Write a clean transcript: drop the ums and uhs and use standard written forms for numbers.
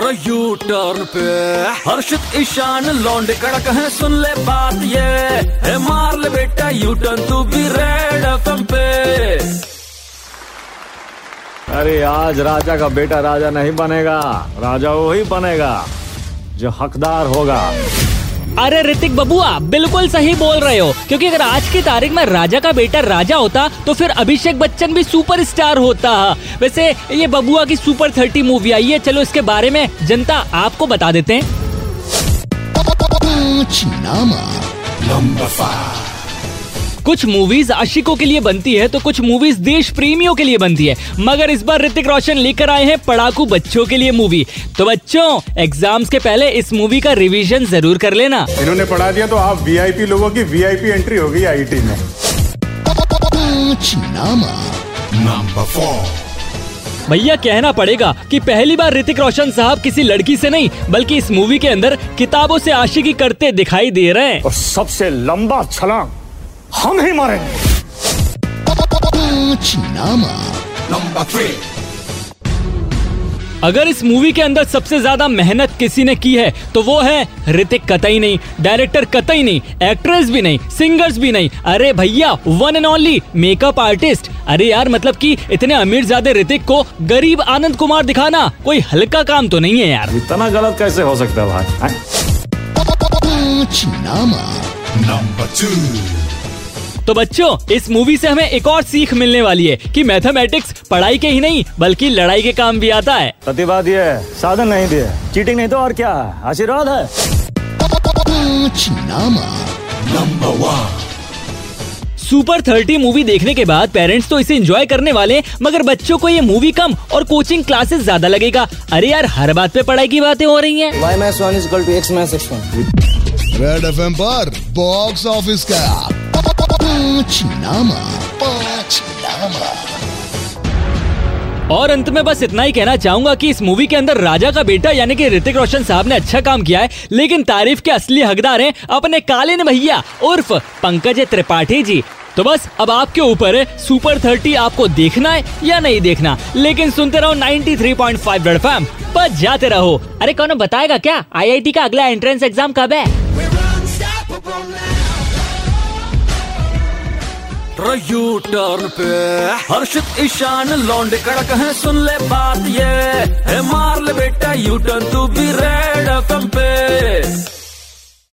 करो you turn पे। हर्षित ईशान लौंडे कड़क है, सुन ले बात ये, मार ले बेटा यू टर्न तू भी रेड एफएम पे। अरे आज राजा का बेटा राजा नहीं बनेगा, राजा वो ही बनेगा जो हकदार होगा। अरे ऋतिक बबुआ बिल्कुल सही बोल रहे हो, क्योंकि अगर आज की तारीख में राजा का बेटा राजा होता तो फिर अभिषेक बच्चन भी सुपरस्टार होता। वैसे ये बबुआ की सुपर 30 मूवी आई है, चलो इसके बारे में जनता आपको बता देते हैं। कुछ मूवीज आशिकों के लिए बनती है तो कुछ मूवीज देश प्रेमियों के लिए बनती है, मगर इस बार ऋतिक रोशन लेकर आए हैं पढ़ाकू बच्चों के लिए मूवी। तो बच्चों एग्जाम्स के पहले इस मूवी का रिवीजन जरूर कर लेना। इन्होंने पढ़ा दिया तो आप वीआईपी लोगों की वीआईपी एंट्री हो गई आईआईटी में। भैया कहना पड़ेगा कि पहली बार ऋतिक रोशन साहब किसी लड़की से नहीं बल्कि इस मूवी के अंदर किताबों से आशिकी करते दिखाई दे रहे हैं। और सबसे लंबा छलांग हम ही मारे। अगर इस मूवी के अंदर सबसे ज्यादा मेहनत किसी ने की है तो वो है ऋतिक, कतई नहीं डायरेक्टर, कतई नहीं एक्ट्रेस भी नहीं, सिंगर्स भी नहीं, अरे भैया one and only makeup artist. अरे यार मतलब कि इतने अमीरजादे ऋतिक को गरीब आनंद कुमार दिखाना कोई हल्का काम तो नहीं है यार। इतना गलत कैसे हो सकता है भाई। नंबर 2। तो बच्चों इस मूवी से हमें एक और सीख मिलने वाली है कि मैथमेटिक्स पढ़ाई के ही नहीं बल्कि लड़ाई के काम भी आता है। प्रतिभा दिए साधन नहीं दिए, चीटिंग नहीं तो और क्या आशीर्वाद है। सुपर 30 मूवी देखने के बाद पेरेंट्स तो इसे एंजॉय करने वाले, मगर बच्चों को ये मूवी कम और कोचिंग क्लासेस ज्यादा लगेगा। अरे यार हर बात पे पढ़ाई की बातें हो रही है। और अंत में बस इतना ही कहना चाहूंगा कि इस मूवी के अंदर राजा का बेटा यानी कि ऋतिक रोशन साहब ने अच्छा काम किया है, लेकिन तारीफ के असली हकदार हैं अपने कालीन भैया उर्फ पंकज त्रिपाठी जी। तो बस अब आपके ऊपर है सुपर 30 आपको देखना है या नहीं देखना, लेकिन सुनते रहो 93.5 रेड एफएम पर, जाते रहो। अरे कौन बताएगा क्या IIT का अगला एंट्रेंस एग्जाम कब है? यू टर्न पे हर्षित ईशान लौंडे कड़क है, सुन ले बात ये, मार ले बेटा यू टर्न तू भी रेड एफएम पे।